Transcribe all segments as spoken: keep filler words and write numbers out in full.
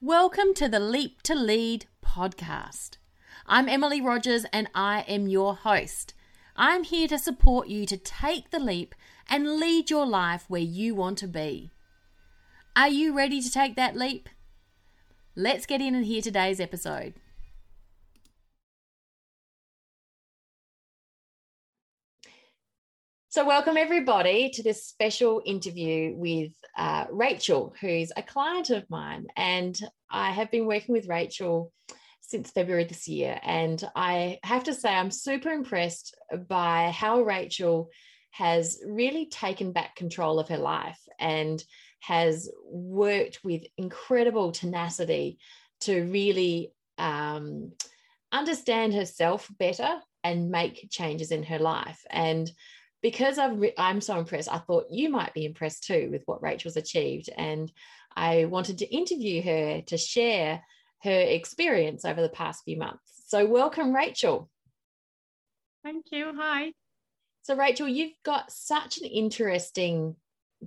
Welcome to the Leap to Lead podcast. I'm Emily Rogers and I am your host. I'm here to support you to take the leap and lead your life where you want to be. Are you ready to take that leap? Let's get in and hear today's episode. So welcome everybody to this special interview with uh, Rachel, who's a client of mine, and I have been working with Rachel since February this year, and I have to say I'm super impressed by how Rachel has really taken back control of her life and has worked with incredible tenacity to really um, understand herself better and make changes in her life. And because I've re- I'm so impressed, I thought you might be impressed too with what Rachel's achieved. And I wanted to interview her to share her experience over the past few months. So welcome, Rachel. Thank you. Hi. So Rachel, you've got such an interesting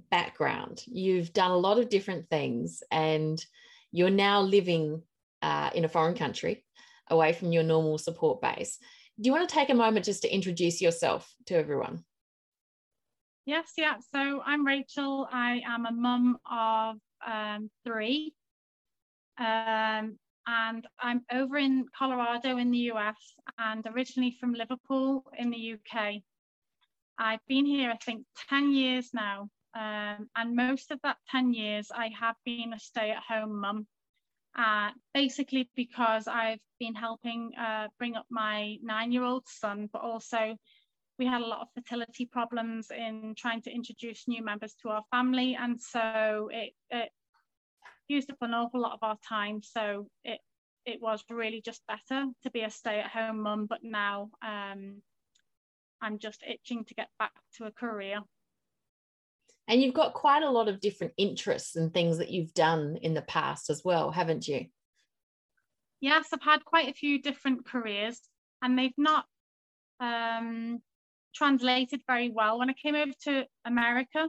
background. You've done a lot of different things and you're now living uh, in a foreign country away from your normal support base. Do you want to take a moment just to introduce yourself to everyone? Yes, yeah. So I'm Rachel. I am a mum of um, three. Um, and I'm over in Colorado in the U S and originally from Liverpool in the U K. I've been here, I think, ten years now. Um, and most of that ten years, I have been a stay-at-home mum, uh, basically because I've been helping uh, bring up my nine-year-old son, but also we had a lot of fertility problems in trying to introduce new members to our family. And so it, it used up an awful lot of our time, so it it was really just better to be a stay-at-home mum. But now um, I'm just itching to get back to a career. And you've got quite a lot of different interests and things that you've done in the past as well, haven't you? Yes, I've had quite a few different careers, and they've not um, translated very well. When I came over to America,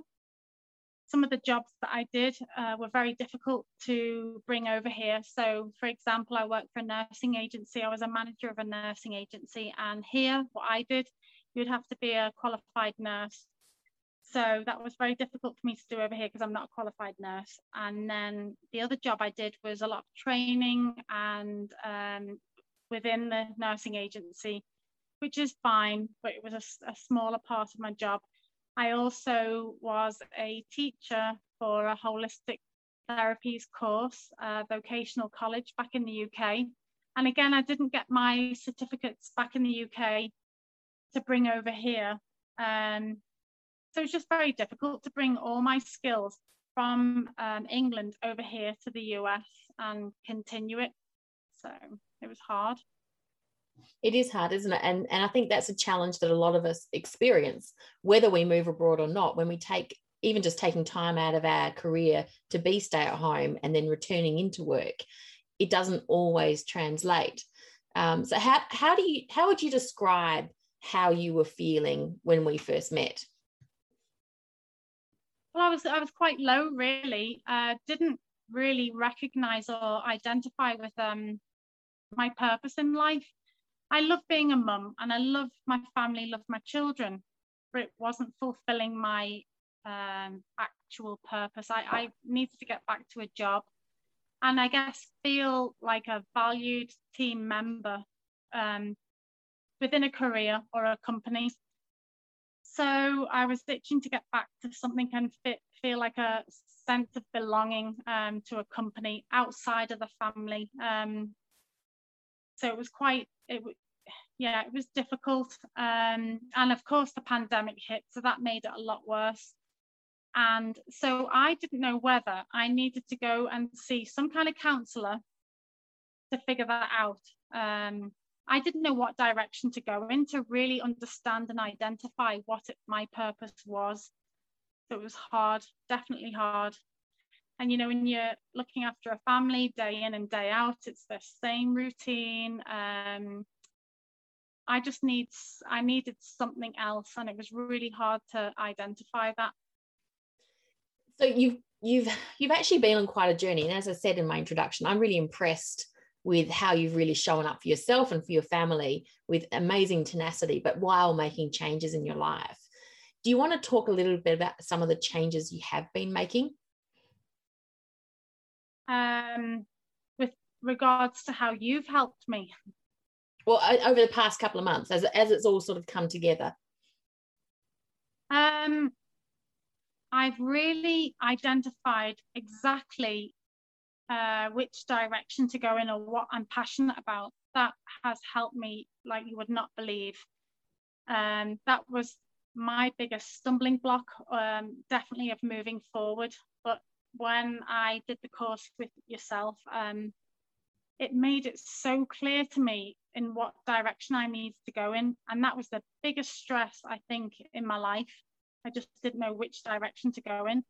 some of the jobs that I did uh, were very difficult to bring over here. So, for example, I worked for a nursing agency. I was a manager of a nursing agency. And here, what I did, you'd have to be a qualified nurse. So that was very difficult for me to do over here because I'm not a qualified nurse. And then the other job I did was a lot of training and um, within the nursing agency, which is fine, but it was a, a smaller part of my job. I also was a teacher for a holistic therapies course, uh, vocational college back in the U K. And again, I didn't get my certificates back in the U K to bring over here. Um, so it's just very difficult to bring all my skills from um, England over here to the U S and continue it. So it was hard. It is hard, isn't it? And and I think that's a challenge that a lot of us experience, whether we move abroad or not, when we take, even just taking time out of our career to be stay at home and then returning into work, it doesn't always translate. Um, so how how do you how would you describe how you were feeling when we first met? Well, I was I was quite low, really. Uh, didn't really recognise or identify with um my purpose in life. I love being a mum and I love my family, love my children, but it wasn't fulfilling my um, actual purpose. I, I needed to get back to a job and I guess feel like a valued team member um, within a career or a company. So I was itching to get back to something and fit, feel like a sense of belonging um, to a company outside of the family. Um, so it was quite, it yeah it was difficult um and of course the pandemic hit, so that made it a lot worse. And so I didn't know whether I needed to go and see some kind of counsellor to figure that out. um I didn't know what direction to go in to really understand and identify what it, my purpose was. So it was hard, definitely hard. And, you know, when you're looking after a family day in and day out, it's the same routine. Um, I just need, I needed something else. And it was really hard to identify that. So you've you've you've actually been on quite a journey, and as I said in my introduction, I'm really impressed with how you've really shown up for yourself and for your family with amazing tenacity, but while making changes in your life. Do you want to talk a little bit about some of the changes you have been making? Um, with regards to how you've helped me? Well, over the past couple of months, as, as it's all sort of come together. Um, I've really identified exactly Uh, which direction to go in or what I'm passionate about. That has helped me like you would not believe. Um, that was my biggest stumbling block, um, definitely of moving forward. But when I did the course with yourself, um, it made it so clear to me in what direction I needed to go in. And that was the biggest stress, I think, in my life. I just didn't know which direction to go in.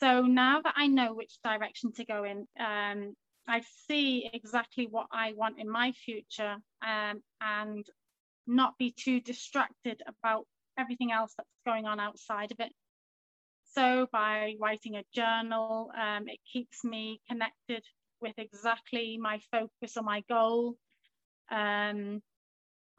So now that I know which direction to go in, um, I see exactly what I want in my future, um, and not be too distracted about everything else that's going on outside of it. So by writing a journal, um, it keeps me connected with exactly my focus or my goal. Um,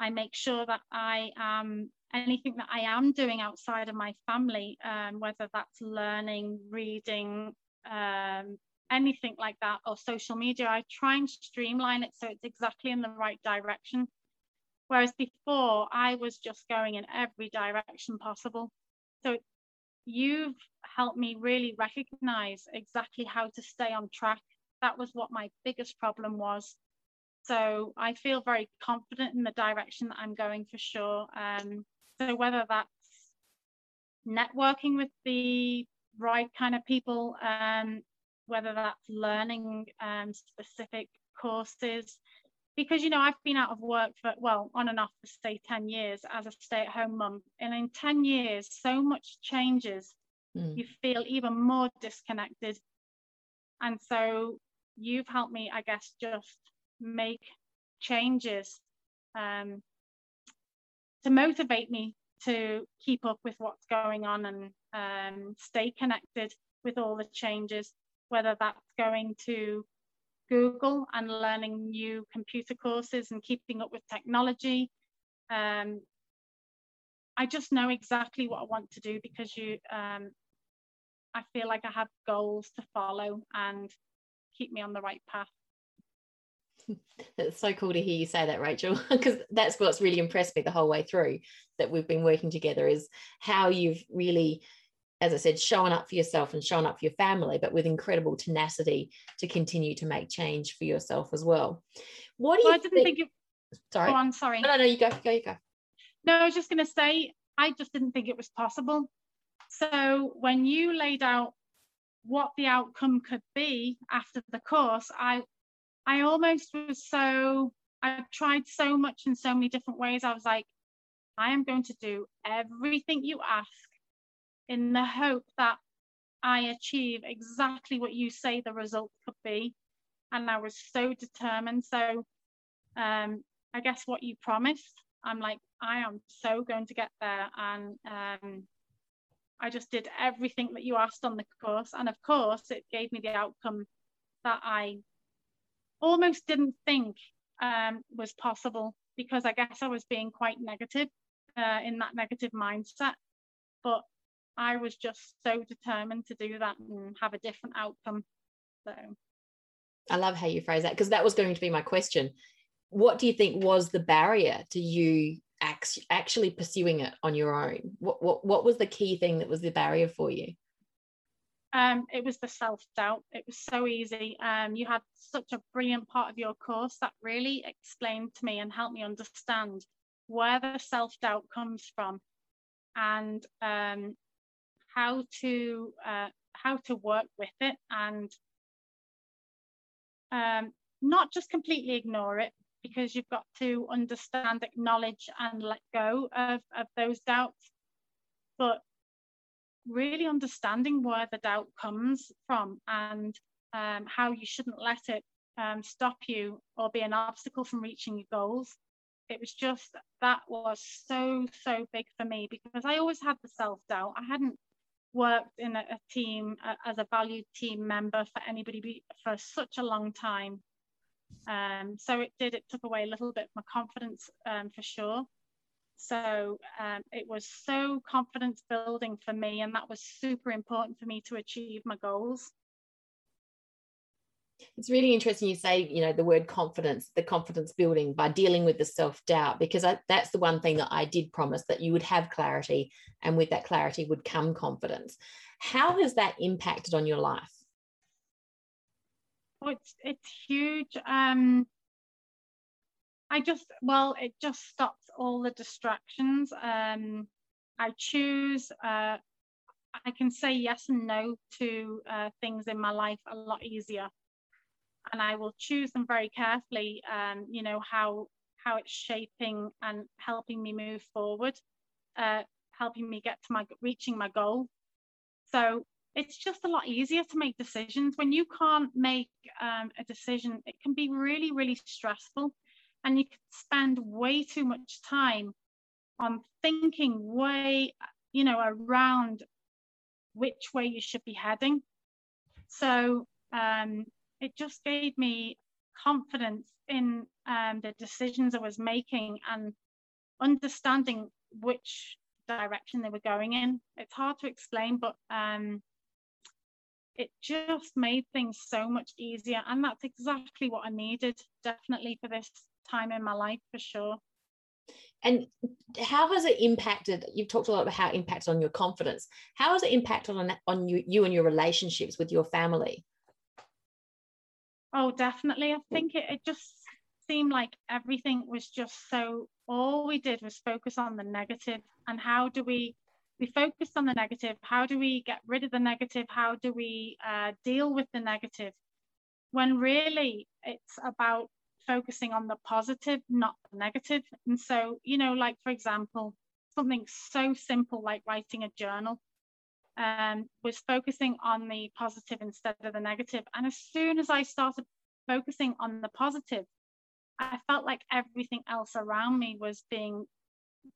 I make sure that I am anything that I am doing outside of my family, um, whether that's learning, reading, um, anything like that, or social media, I try and streamline it so it's exactly in the right direction. Whereas before, I was just going in every direction possible. So you've helped me really recognize exactly how to stay on track. That was what my biggest problem was. So I feel very confident in the direction that I'm going for sure. Um, So whether that's networking with the right kind of people, um, whether that's learning um, specific courses, because, you know, I've been out of work for, well, on and off for say ten years as a stay-at-home mum. And in ten years, so much changes, mm. You feel even more disconnected. And so you've helped me, I guess, just make changes um to motivate me to keep up with what's going on and um, stay connected with all the changes, whether that's going to Google and learning new computer courses and keeping up with technology. Um, I just know exactly what I want to do because you, um, I feel like I have goals to follow and keep me on the right path. It's so cool to hear you say that, Rachel, because that's what's really impressed me the whole way through that we've been working together, is how you've really, as I said, shown up for yourself and shown up for your family, but with incredible tenacity to continue to make change for yourself as well. What do well, you I didn't think, think it... sorry oh, I'm sorry no, no no you go go you go no I was just gonna say I just didn't think it was possible. So when you laid out what the outcome could be after the course, I I almost was so, I tried so much in so many different ways. I was like, I am going to do everything you ask in the hope that I achieve exactly what you say the result could be. And I was so determined. So um, I guess what you promised, I'm like, I am so going to get there. And um, I just did everything that you asked on the course. And of course, it gave me the outcome that I almost didn't think um, was possible, because I guess I was being quite negative uh, in that negative mindset. But I was just so determined to do that and have a different outcome. So I love how you phrase that, because that was going to be my question. What do you think was the barrier to you act- actually pursuing it on your own? What, what, what was the key thing that was the barrier for you? Um, it was the self-doubt. It was so easy. Um, you had such a brilliant part of your course that really explained to me and helped me understand where the self-doubt comes from, and um, how to uh, how to work with it, and um, not just completely ignore it, because you've got to understand, acknowledge, and let go of, of those doubts, but really understanding where the doubt comes from, and um, how you shouldn't let it um, stop you or be an obstacle from reaching your goals. It was just, that was so, so big for me, because I always had the self-doubt. I hadn't worked in a team uh, as a valued team member for anybody for such a long time. Um, so it did, it took away a little bit of my confidence um, for sure. So um, it was so confidence building for me, and that was super important for me to achieve my goals. It's really interesting you say, you know, the word confidence, the confidence building by dealing with the self-doubt, because I, that's the one thing that I did promise, that you would have clarity, and with that clarity would come confidence. How has that impacted on your life? Oh, it's, it's huge. Um, I just, well, it just stops all the distractions. Um, I choose, uh, I can say yes and no to uh, things in my life a lot easier. And I will choose them very carefully, um, you know, how how it's shaping and helping me move forward, uh, helping me get to my, reaching my goal. So it's just a lot easier to make decisions. When you can't make um, a decision, it can be really, really stressful. And you can spend way too much time on thinking way, you know, around which way you should be heading. So um, it just gave me confidence in um, the decisions I was making and understanding which direction they were going in. It's hard to explain, but um, it just made things so much easier. And that's exactly what I needed, definitely, for this time in my life, for sure. And how has it impacted, you've talked a lot about how it impacts on your confidence. How has it impacted on, on you, you and your relationships with your family? Oh, definitely. I think it, it just seemed like everything was just so, all we did was focus on the negative. And how do we, we focused on the negative. How do we get rid of the negative? How do we uh, deal with the negative? When really it's about focusing on the positive, not the negative. And so, you know, like, for example, something so simple like writing a journal um, was focusing on the positive instead of the negative. And as soon as I started focusing on the positive, I felt like everything else around me was being,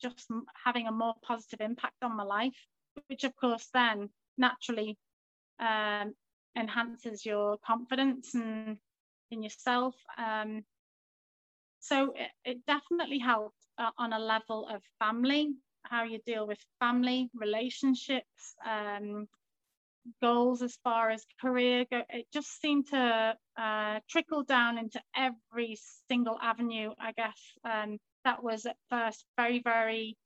just having a more positive impact on my life, which of course then naturally um, enhances your confidence and in yourself. Um, So it, it definitely helped uh, on a level of family, how you deal with family, relationships, um, goals as far as career go. It just seemed to uh, trickle down into every single avenue, I guess. Um, that was at first very, very,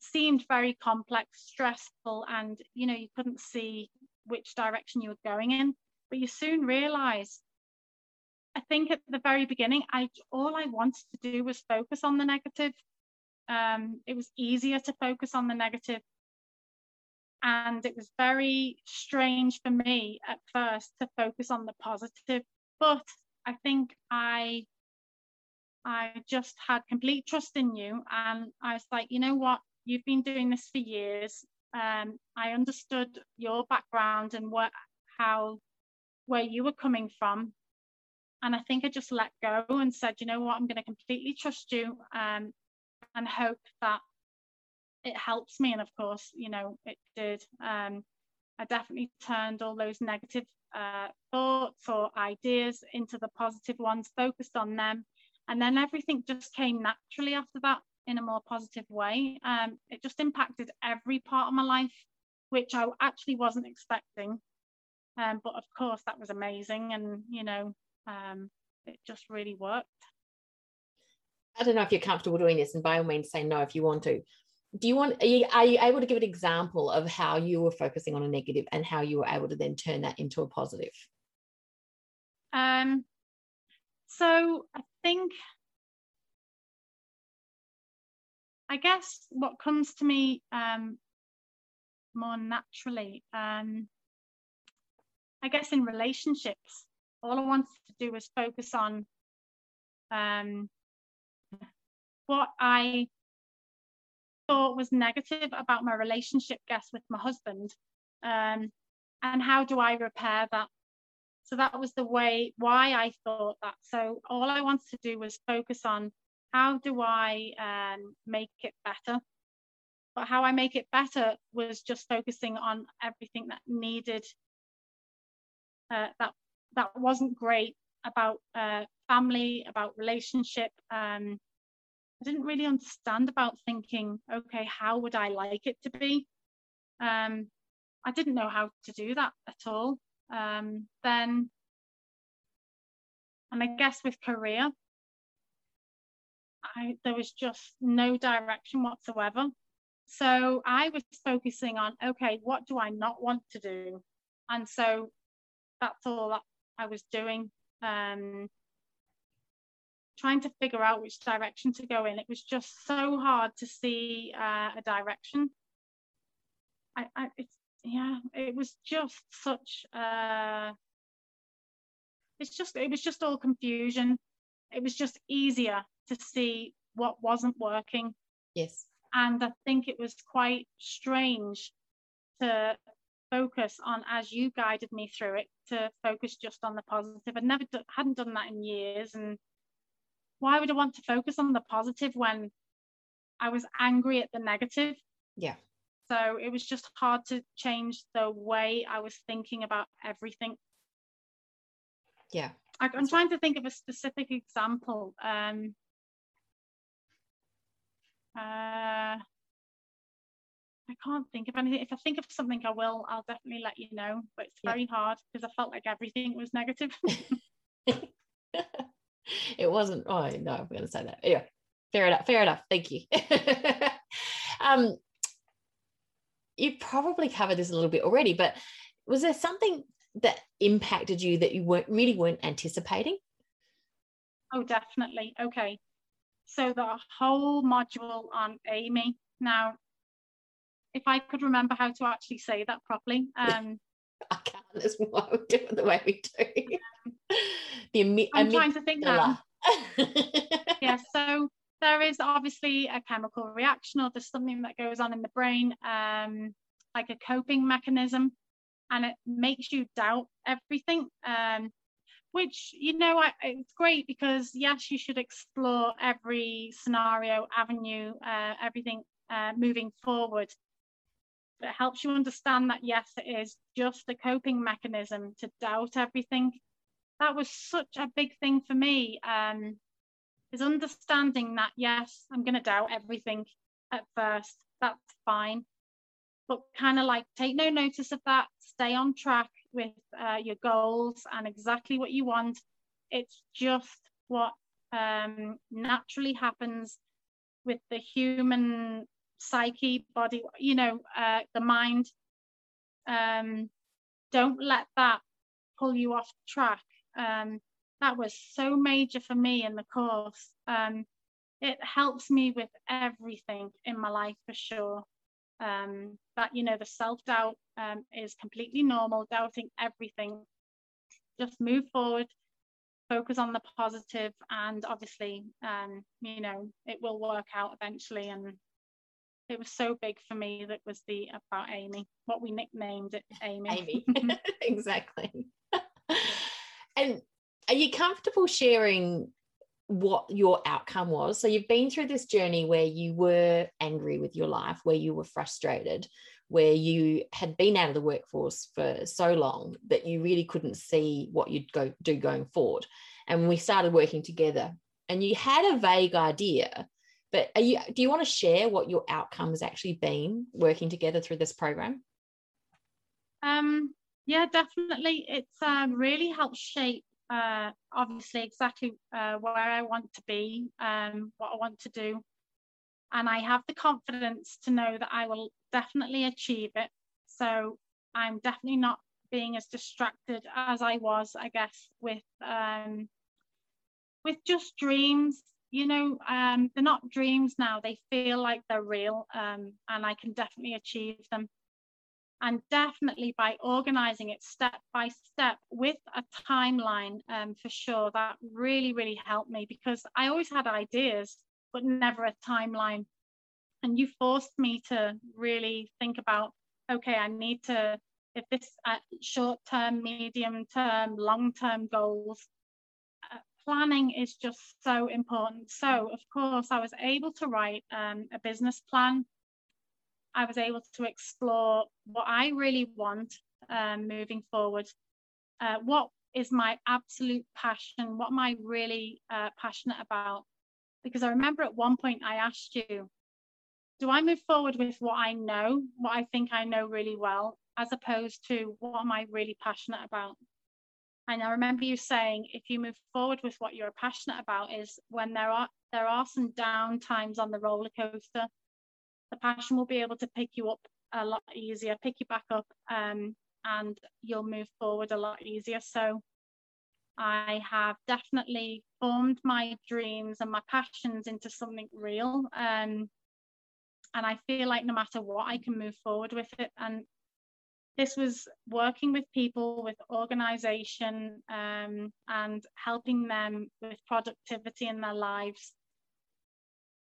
seemed very complex, stressful, and, you know, you couldn't see which direction you were going in. But you soon realised, I think at the very beginning, I all I wanted to do was focus on the negative. Um, it was easier to focus on the negative. And it was very strange for me at first to focus on the positive. But I think I, I just had complete trust in you. And I was like, you know what? You've been doing this for years. Um, I understood your background and what, how, where you were coming from. And I think I just let go and said, you know what, I'm going to completely trust you um, and hope that it helps me. And of course, you know, it did. Um, I definitely turned all those negative uh, thoughts or ideas into the positive ones, focused on them. And then everything just came naturally after that in a more positive way. Um, it just impacted every part of my life, which I actually wasn't expecting. Um, but of course, that was amazing. And, you know, Um, it just really worked. I don't know if you're comfortable doing this, and by all means say no if you want to. Do you want, are you, are you able to give an example of how you were focusing on a negative and how you were able to then turn that into a positive? Um, so I think, I guess what comes to me um, more naturally, um, I guess in relationships, all I wanted to do was focus on um, what I thought was negative about my relationship, guess, with my husband, um, and how do I repair that? So that was the way why I thought that. So all I wanted to do was focus on how do I um, make it better, But how I make it better was just focusing on everything that needed, uh, that that wasn't great about uh, family, about relationship. Um, I didn't really understand about thinking, okay, how would I like it to be? Um, I didn't know how to do that at all. Um, then, and I guess with career, I, there was just no direction whatsoever. So I was focusing on, okay, what do I not want to do? And so that's all that I was doing, um, trying to figure out which direction to go in. It was just so hard to see uh, a direction. I, I, it's, yeah, it was just such, uh, it's just, it was just all confusion. It was just easier to see what wasn't working. Yes. And I think it was quite strange to focus on, as you guided me through it, to focus just on the positive. I never do, hadn't done that in years. And why would I want to focus on the positive when I was angry at the negative? Yeah. So it was just hard to change the way I was thinking about everything. Yeah. I, I'm trying to think of a specific example. Um, Uh, I can't think of anything. If I think of something, I will. I'll definitely let you know. But it's very yeah. hard because I felt like everything was negative. It wasn't. Oh no, I'm going to say that. Yeah, fair enough. Fair enough. Thank you. um, you probably covered this a little bit already, but was there something that impacted you that you weren't really weren't anticipating? Oh, definitely. Okay. So the whole module on Amy. Now, if I could remember how to actually say that properly. Um, I can't. That's why we do it the way we do. Um, the imi- I'm imi- trying to think now. Yeah, so there is obviously a chemical reaction, or there's something that goes on in the brain, um, like a coping mechanism, and it makes you doubt everything. Um, Which, you know, I, it's great because, yes, you should explore every scenario, avenue, uh, everything uh, moving forward. But it helps you understand that, yes, it is just a coping mechanism to doubt everything. That was such a big thing for me, um, is understanding that, yes, I'm going to doubt everything at first. That's fine. But kind of like take no notice of that, stay on track with uh, your goals and exactly what you want. It's just what um, naturally happens with the human psyche, body, you know, uh, the mind. Um, don't let that pull you off track. Um, that was so major for me in the course. Um, it helps me with everything in my life for sure. Um, that, you know, the self-doubt um, is completely normal, doubting everything. Just move forward, focus on the positive, and obviously, um, you know, it will work out eventually. And it was so big for me, that was the about Amy, what we nicknamed it, Amy. Amy. Exactly. And are you comfortable sharing what your outcome was? So you've been through this journey where you were angry with your life, where you were frustrated, where you had been out of the workforce for so long that you really couldn't see what you'd go do going forward. And we started working together, and you had a vague idea, but are you, do you want to share what your outcome has actually been working together through this program? Um, yeah, definitely. It's uh, really helped shape Uh, obviously exactly uh, where I want to be, um, what I want to do, and I have the confidence to know that I will definitely achieve it. So I'm definitely not being as distracted as I was, I guess, with um, with just dreams, you know. Um, they're not dreams now, they feel like they're real, um, and I can definitely achieve them. And definitely by organising it step by step with a timeline, um, for sure, that really, really helped me, because I always had ideas, but never a timeline. And you forced me to really think about, okay, I need to, if this uh, short-term, medium-term, long-term goals, uh, planning is just so important. So, of course, I was able to write um, a business plan I was able to explore what I really want um, moving forward. Uh, what is my absolute passion? What am I really uh, passionate about? Because I remember at one point I asked you, do I move forward with what I know, what I think I know really well, as opposed to what am I really passionate about? And I remember you saying, if you move forward with what you're passionate about, is when there are there are some down times on the roller coaster, the passion will be able to pick you up a lot easier, pick you back up, um, and you'll move forward a lot easier. So I have definitely formed my dreams and my passions into something real. Um, and I feel like no matter what, I can move forward with it. And this was working with people, with organization, um, and helping them with productivity in their lives.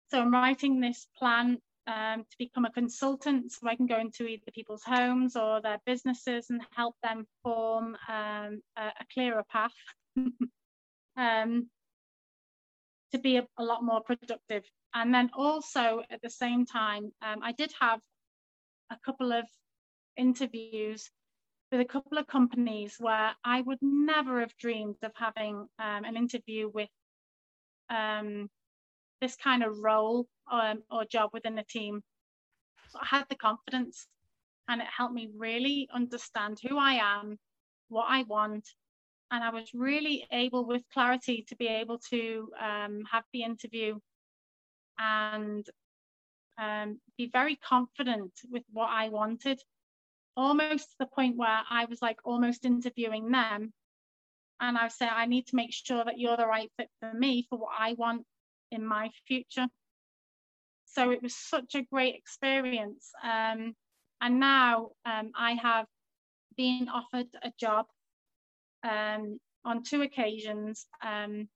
So I'm writing this plan um, to become a consultant, so I can go into either people's homes or their businesses and help them form um, a, a clearer path um, to be a, a lot more productive. And then also at the same time, um, I did have a couple of interviews with a couple of companies where I would never have dreamed of having um, an interview with um, this kind of role um, or job within the team. So I had the confidence, and it helped me really understand who I am, what I want, and I was really able with clarity to be able to um, have the interview and um, be very confident with what I wanted. Almost to the point where I was like almost interviewing them, and I said, I need to make sure that you're the right fit for me, for what I want in my future. So it was such a great experience, um, and now um, I have been offered a job um, on two occasions um,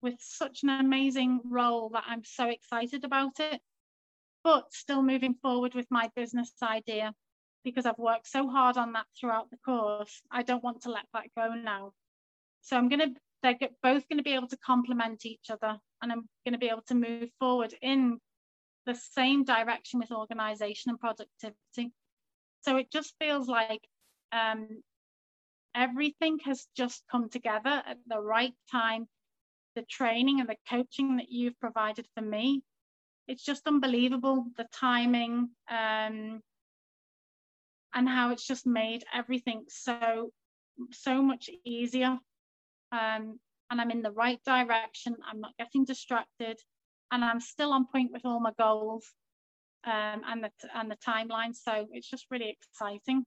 with such an amazing role that I'm so excited about it, but still moving forward with my business idea. Because I've worked so hard on that throughout the course, I don't want to let that go now. So I'm going to, they're both going to be able to complement each other, and I'm going to be able to move forward in the same direction with organization and productivity. So it just feels like um, everything has just come together at the right time. The training and the coaching that you've provided for me, it's just unbelievable, the timing, um, and how it's just made everything so, so much easier. Um, and I'm in the right direction. I'm not getting distracted, and I'm still on point with all my goals um, and the, and the timeline. So it's just really exciting.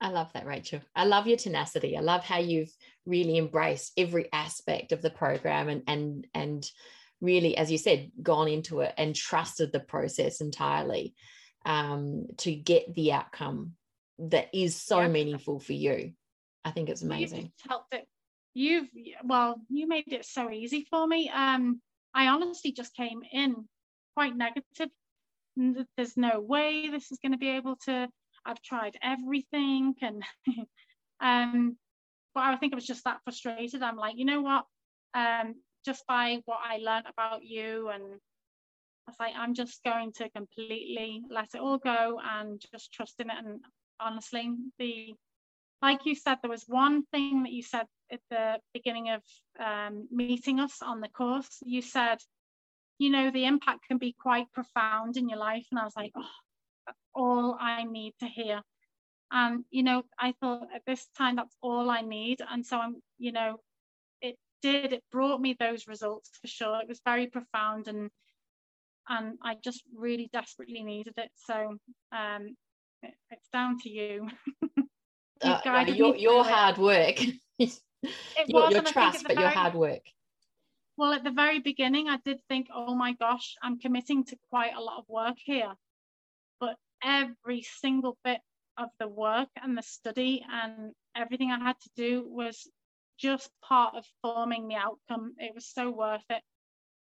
I love that, Rachel. I love your tenacity. I love how you've really embraced every aspect of the program and, and, and really, as you said, gone into it and trusted the process entirely. Um, to get the outcome that is so yeah. meaningful for you. I think it's amazing. You've helped it. You've, well, you made it so easy for me. Um, I honestly just came in quite negative. There's no way this is going to be able to, I've tried everything. And, um, but I think I was just that frustrated. I'm like, you know what? Um, just by what I learned about you and I was like, I'm just going to completely let it all go and just trust in it. And honestly, the like you said, there was one thing that you said at the beginning of um, meeting us on the course. You said, you know, the impact can be quite profound in your life. And I was like, oh, that's all I need to hear. And, you know, I thought at this time, that's all I need. And so, I'm, you know, it did. It brought me those results for sure. It was very profound, and And I just really desperately needed it. So um, it, it's down to you. uh, no, your your hard work. it your was, your trust, but very, your hard work. Well, at the very beginning, I did think, oh my gosh, I'm committing to quite a lot of work here. But every single bit of the work and the study and everything I had to do was just part of forming the outcome. It was so worth it.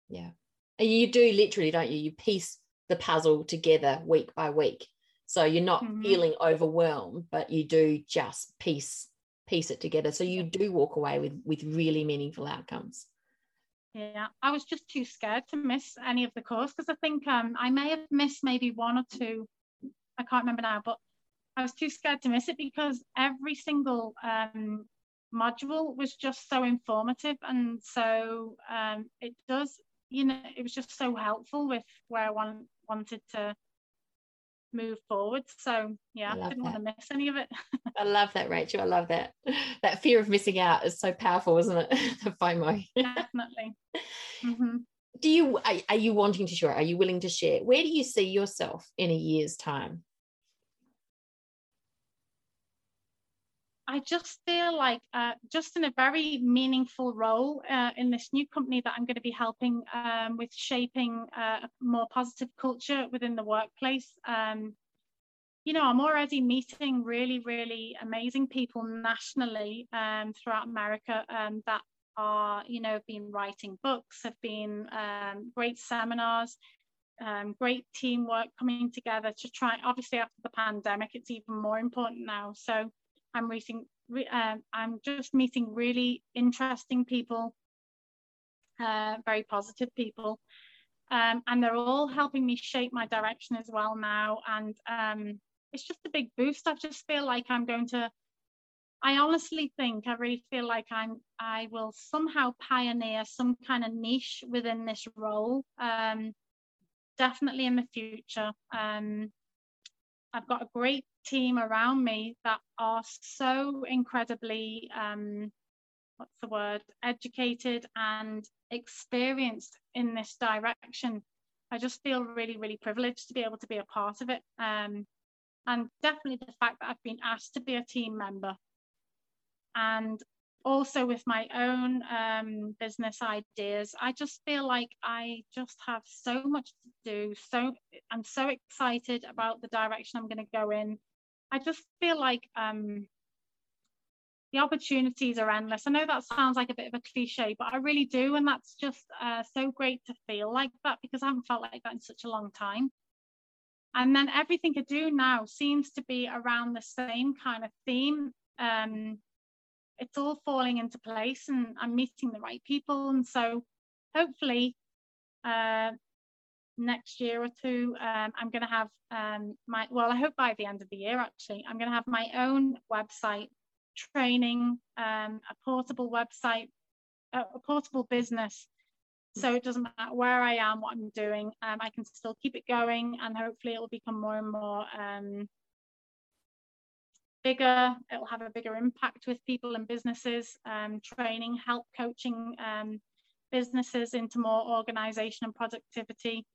Yeah. You do literally, don't you? You piece the puzzle together week by week. So you're not mm-hmm. feeling overwhelmed, but you do just piece piece it together. So you do walk away with with really meaningful outcomes. Yeah, I was just too scared to miss any of the course, because I think um, I may have missed maybe one or two. I can't remember now, but I was too scared to miss it because every single um, module was just so informative. And so um, it does, you know, it was just so helpful with where I want, wanted to move forward. So yeah, I, I didn't that. want to miss any of it. I love that, Rachel. I love that. That fear of missing out is so powerful, isn't it? The FOMO. Definitely. Mm-hmm. Do you, are, are you wanting to share? Are you willing to share? Where do you see yourself in a year's time? I just feel like uh, just in a very meaningful role uh, in this new company that I'm going to be helping um, with shaping uh, a more positive culture within the workplace. Um, you know, I'm already meeting really, really amazing people nationally um, throughout America um, that are, you know, have been writing books, have been um, great seminars, um, great teamwork coming together to try. Obviously, after the pandemic, it's even more important now. So I'm reading, uh, I'm just meeting really interesting people, uh, very positive people, um, and they're all helping me shape my direction as well now. And um, it's just a big boost. I just feel like I'm going to, I honestly think, I really feel like I'm, I will somehow pioneer some kind of niche within this role, um, definitely in the future. Um, I've got a great team around me that are so incredibly um what's the word educated and experienced in this direction. I just feel really, really privileged to be able to be a part of it, um and definitely the fact that I've been asked to be a team member, and also with my own um business ideas. I just feel like I just have so much to do, so I'm so excited about the direction I'm going to go in. I just feel like um the opportunities are endless. I know that sounds like a bit of a cliche, but I really do, and that's just uh, so great to feel like that, because I haven't felt like that in such a long time. And then everything I do now seems to be around the same kind of theme. um It's all falling into place, and I'm meeting the right people. And so hopefully uh, next year or two, um, I'm going to have um, my, well, I hope by the end of the year, actually, I'm going to have my own website training, um, a portable website, uh, a portable business. So it doesn't matter where I am, what I'm doing, um, I can still keep it going, and hopefully it will become more and more um, bigger. It'll have a bigger impact with people and businesses, um, training, help, coaching um, businesses into more organization and productivity.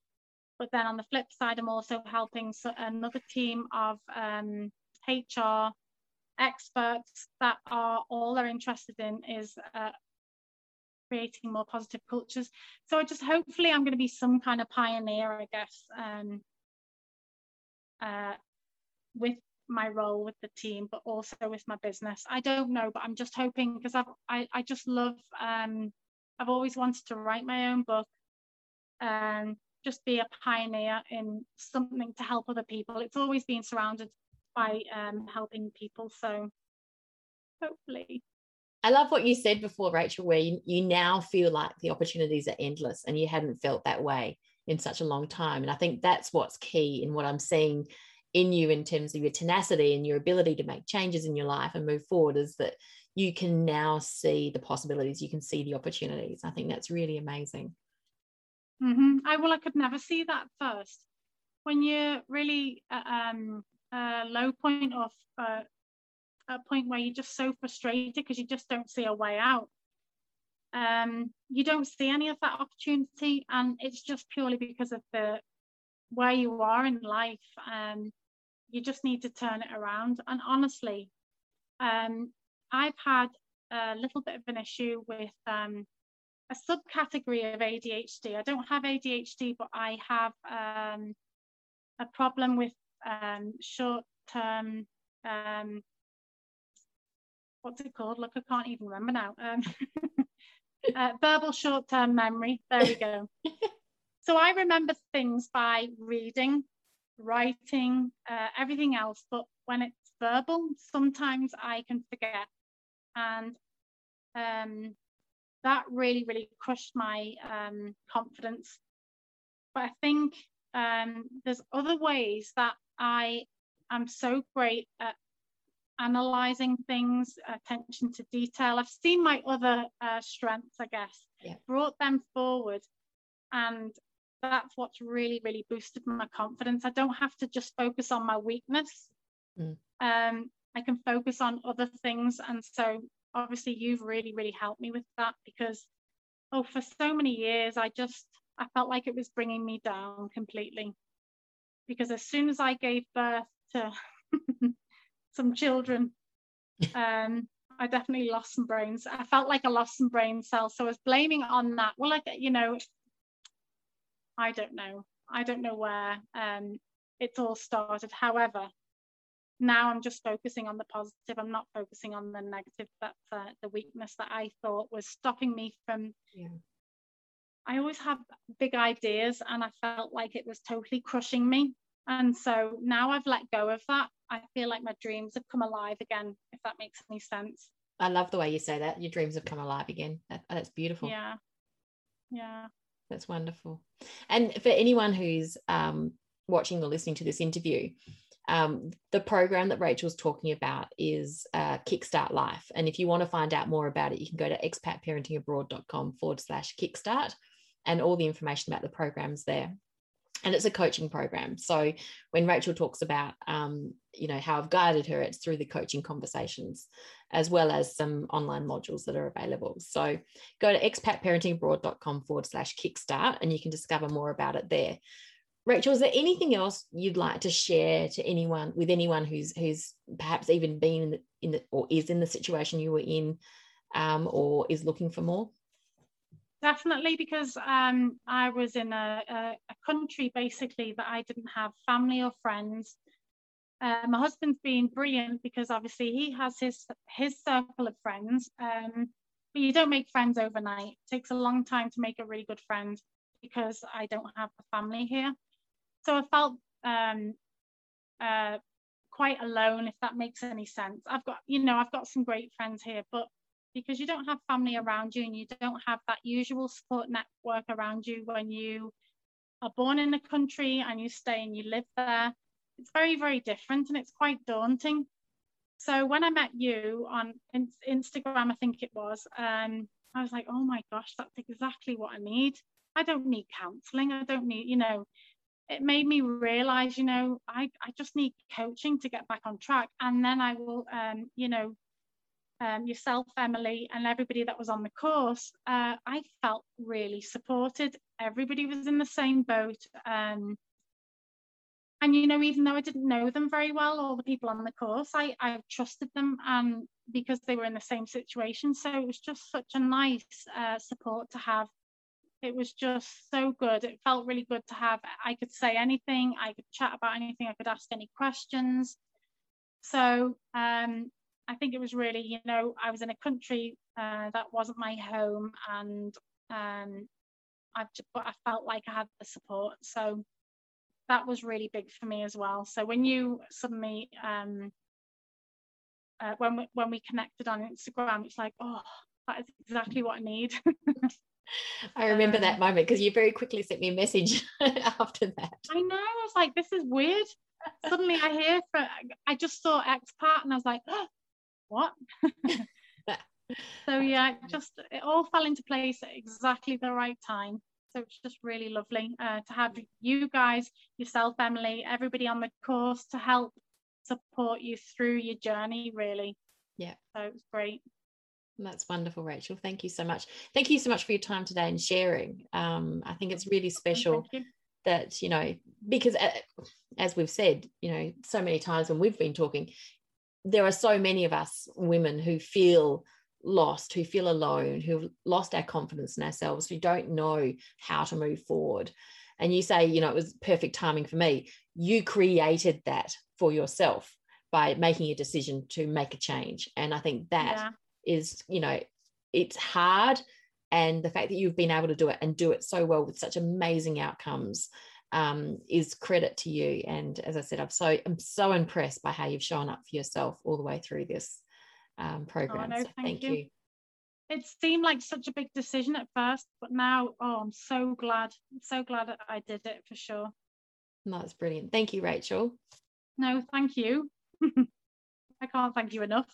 But then on the flip side, I'm also helping so another team of um, H R experts that are, all they're interested in is uh, creating more positive cultures. So I just, hopefully I'm going to be some kind of pioneer, I guess, um, uh, with my role with the team, but also with my business. I don't know, but I'm just hoping, because I've I, I just love um I've always wanted to write my own book and just be a pioneer in something to help other people. It's always been surrounded by um helping people. So hopefully. I love what you said before, Rachel, where you, you now feel like the opportunities are endless, and you hadn't felt that way in such a long time. And I think that's what's key in what I'm seeing in you, in terms of your tenacity and your ability to make changes in your life and move forward, is that you can now see the possibilities, you can see the opportunities. I think that's really amazing. Mm-hmm. I well I could never see that first. When you're really at um, a low point, or uh, a point where you're just so frustrated because you just don't see a way out, um, you don't see any of that opportunity, and it's just purely because of the where you are in life. Um, you just need to turn it around. And honestly, um, I've had a little bit of an issue with um, a subcategory of A D H D. I don't have A D H D, but I have um, a problem with um, short-term, um, what's it called? Look, I can't even remember now. Um, uh, verbal short-term memory. There we go. So I remember things by reading, writing, uh, everything else. But when it's verbal, sometimes I can forget. And um, that really, really crushed my um, confidence. But I think um, there's other ways that I am so great at analyzing things, attention to detail. I've seen my other uh, strengths, I guess, yeah. brought them forward. And that's what's really, really boosted my confidence. I don't have to just focus on my weakness. Mm. Um, I can focus on other things. And so obviously you've really, really helped me with that, because, oh, for so many years, I just, I felt like it was bringing me down completely. Because as soon as I gave birth to some children, um, I definitely lost some brains. I felt like I lost some brain cells. So I was blaming on that. Well, like, you know, I don't know. I don't know where um, it's all started. However, now I'm just focusing on the positive. I'm not focusing on the negative. That's uh, the weakness that I thought was stopping me from. Yeah. I always have big ideas, and I felt like it was totally crushing me. And so now I've let go of that. I feel like my dreams have come alive again, if that makes any sense. I love the way you say that. Your dreams have come alive again. That, that's beautiful. Yeah. Yeah. That's wonderful. And for anyone who's um, watching or listening to this interview, um, the program that Rachel's talking about is uh, Kickstart Life. And if you want to find out more about it, you can go to expatparentingabroad.com forward slash Kickstart, and all the information about the program's there. And it's a coaching program. So when Rachel talks about, um, you know, how I've guided her, it's through the coaching conversations, as well as some online modules that are available. So go to expatparentingabroad.com forward slash kickstart, and you can discover more about it there. Rachel, is there anything else you'd like to share to anyone, with anyone who's who's perhaps even been in the, in the or is in the situation you were in, um, or is looking for more? Definitely, because um, I was in a, a, a country, basically, that I didn't have family or friends. Uh, my husband's been brilliant, because obviously he has his his circle of friends, um, but you don't make friends overnight. It takes a long time to make a really good friend, because I don't have a family here. So I felt um, uh, quite alone, if that makes any sense. I've got, you know, I've got some great friends here, but because you don't have family around you, and you don't have that usual support network around you when you are born in the country and you stay and you live there, it's very, very different, and it's quite daunting. So when I met you on Instagram, I think it was, um, I was like, oh my gosh, that's exactly what I need. I don't need counseling. I don't need, you know, it made me realize, you know, I, I just need coaching to get back on track. And then I will, um, you know, Um, yourself, Emily, and everybody that was on the course, uh, I felt really supported. Everybody was in the same boat. Um, and, you know, even though I didn't know them very well, all the people on the course, I, I trusted them, and because they were in the same situation. So it was just such a nice uh, support to have. It was just so good. It felt really good to have. I could say anything. I could chat about anything. I could ask any questions. So, um, I think it was really, you know, I was in a country uh, that wasn't my home, and um, I but I felt like I had the support. So that was really big for me as well. So when you suddenly, um, uh, when, we, when we connected on Instagram, it's like, oh, that is exactly what I need. I remember um, that moment, because you very quickly sent me a message after that. I know, I was like, this is weird. Suddenly I hear, for, I just saw expat, and I was like, oh, what? So yeah, it just it all fell into place at exactly the right time. So it's just really lovely uh, to have you guys, yourself, Emily, everybody on the course to help support you through your journey, really. Yeah, so it was great. That's wonderful, Rachel. Thank you so much. Thank you so much for your time today and sharing. um I think it's really special that, you know, because as we've said, you know, so many times when we've been talking, there are so many of us women who feel lost, who feel alone, who've lost our confidence in ourselves, who don't know how to move forward. And you say, you know, it was perfect timing for me. You created that for yourself by making a decision to make a change. And I think that yeah. is, you know, it's hard. And the fact that you've been able to do it and do it so well with such amazing outcomes um is credit to you. And as I said, I'm so I'm so impressed by how you've shown up for yourself all the way through this um program. Oh, no, so thank, thank you. you it seemed like such a big decision at first, but now, oh, I'm so glad. I'm so glad that I did it, for sure. That's brilliant. Thank you, Rachel. No, thank you. I can't thank you enough.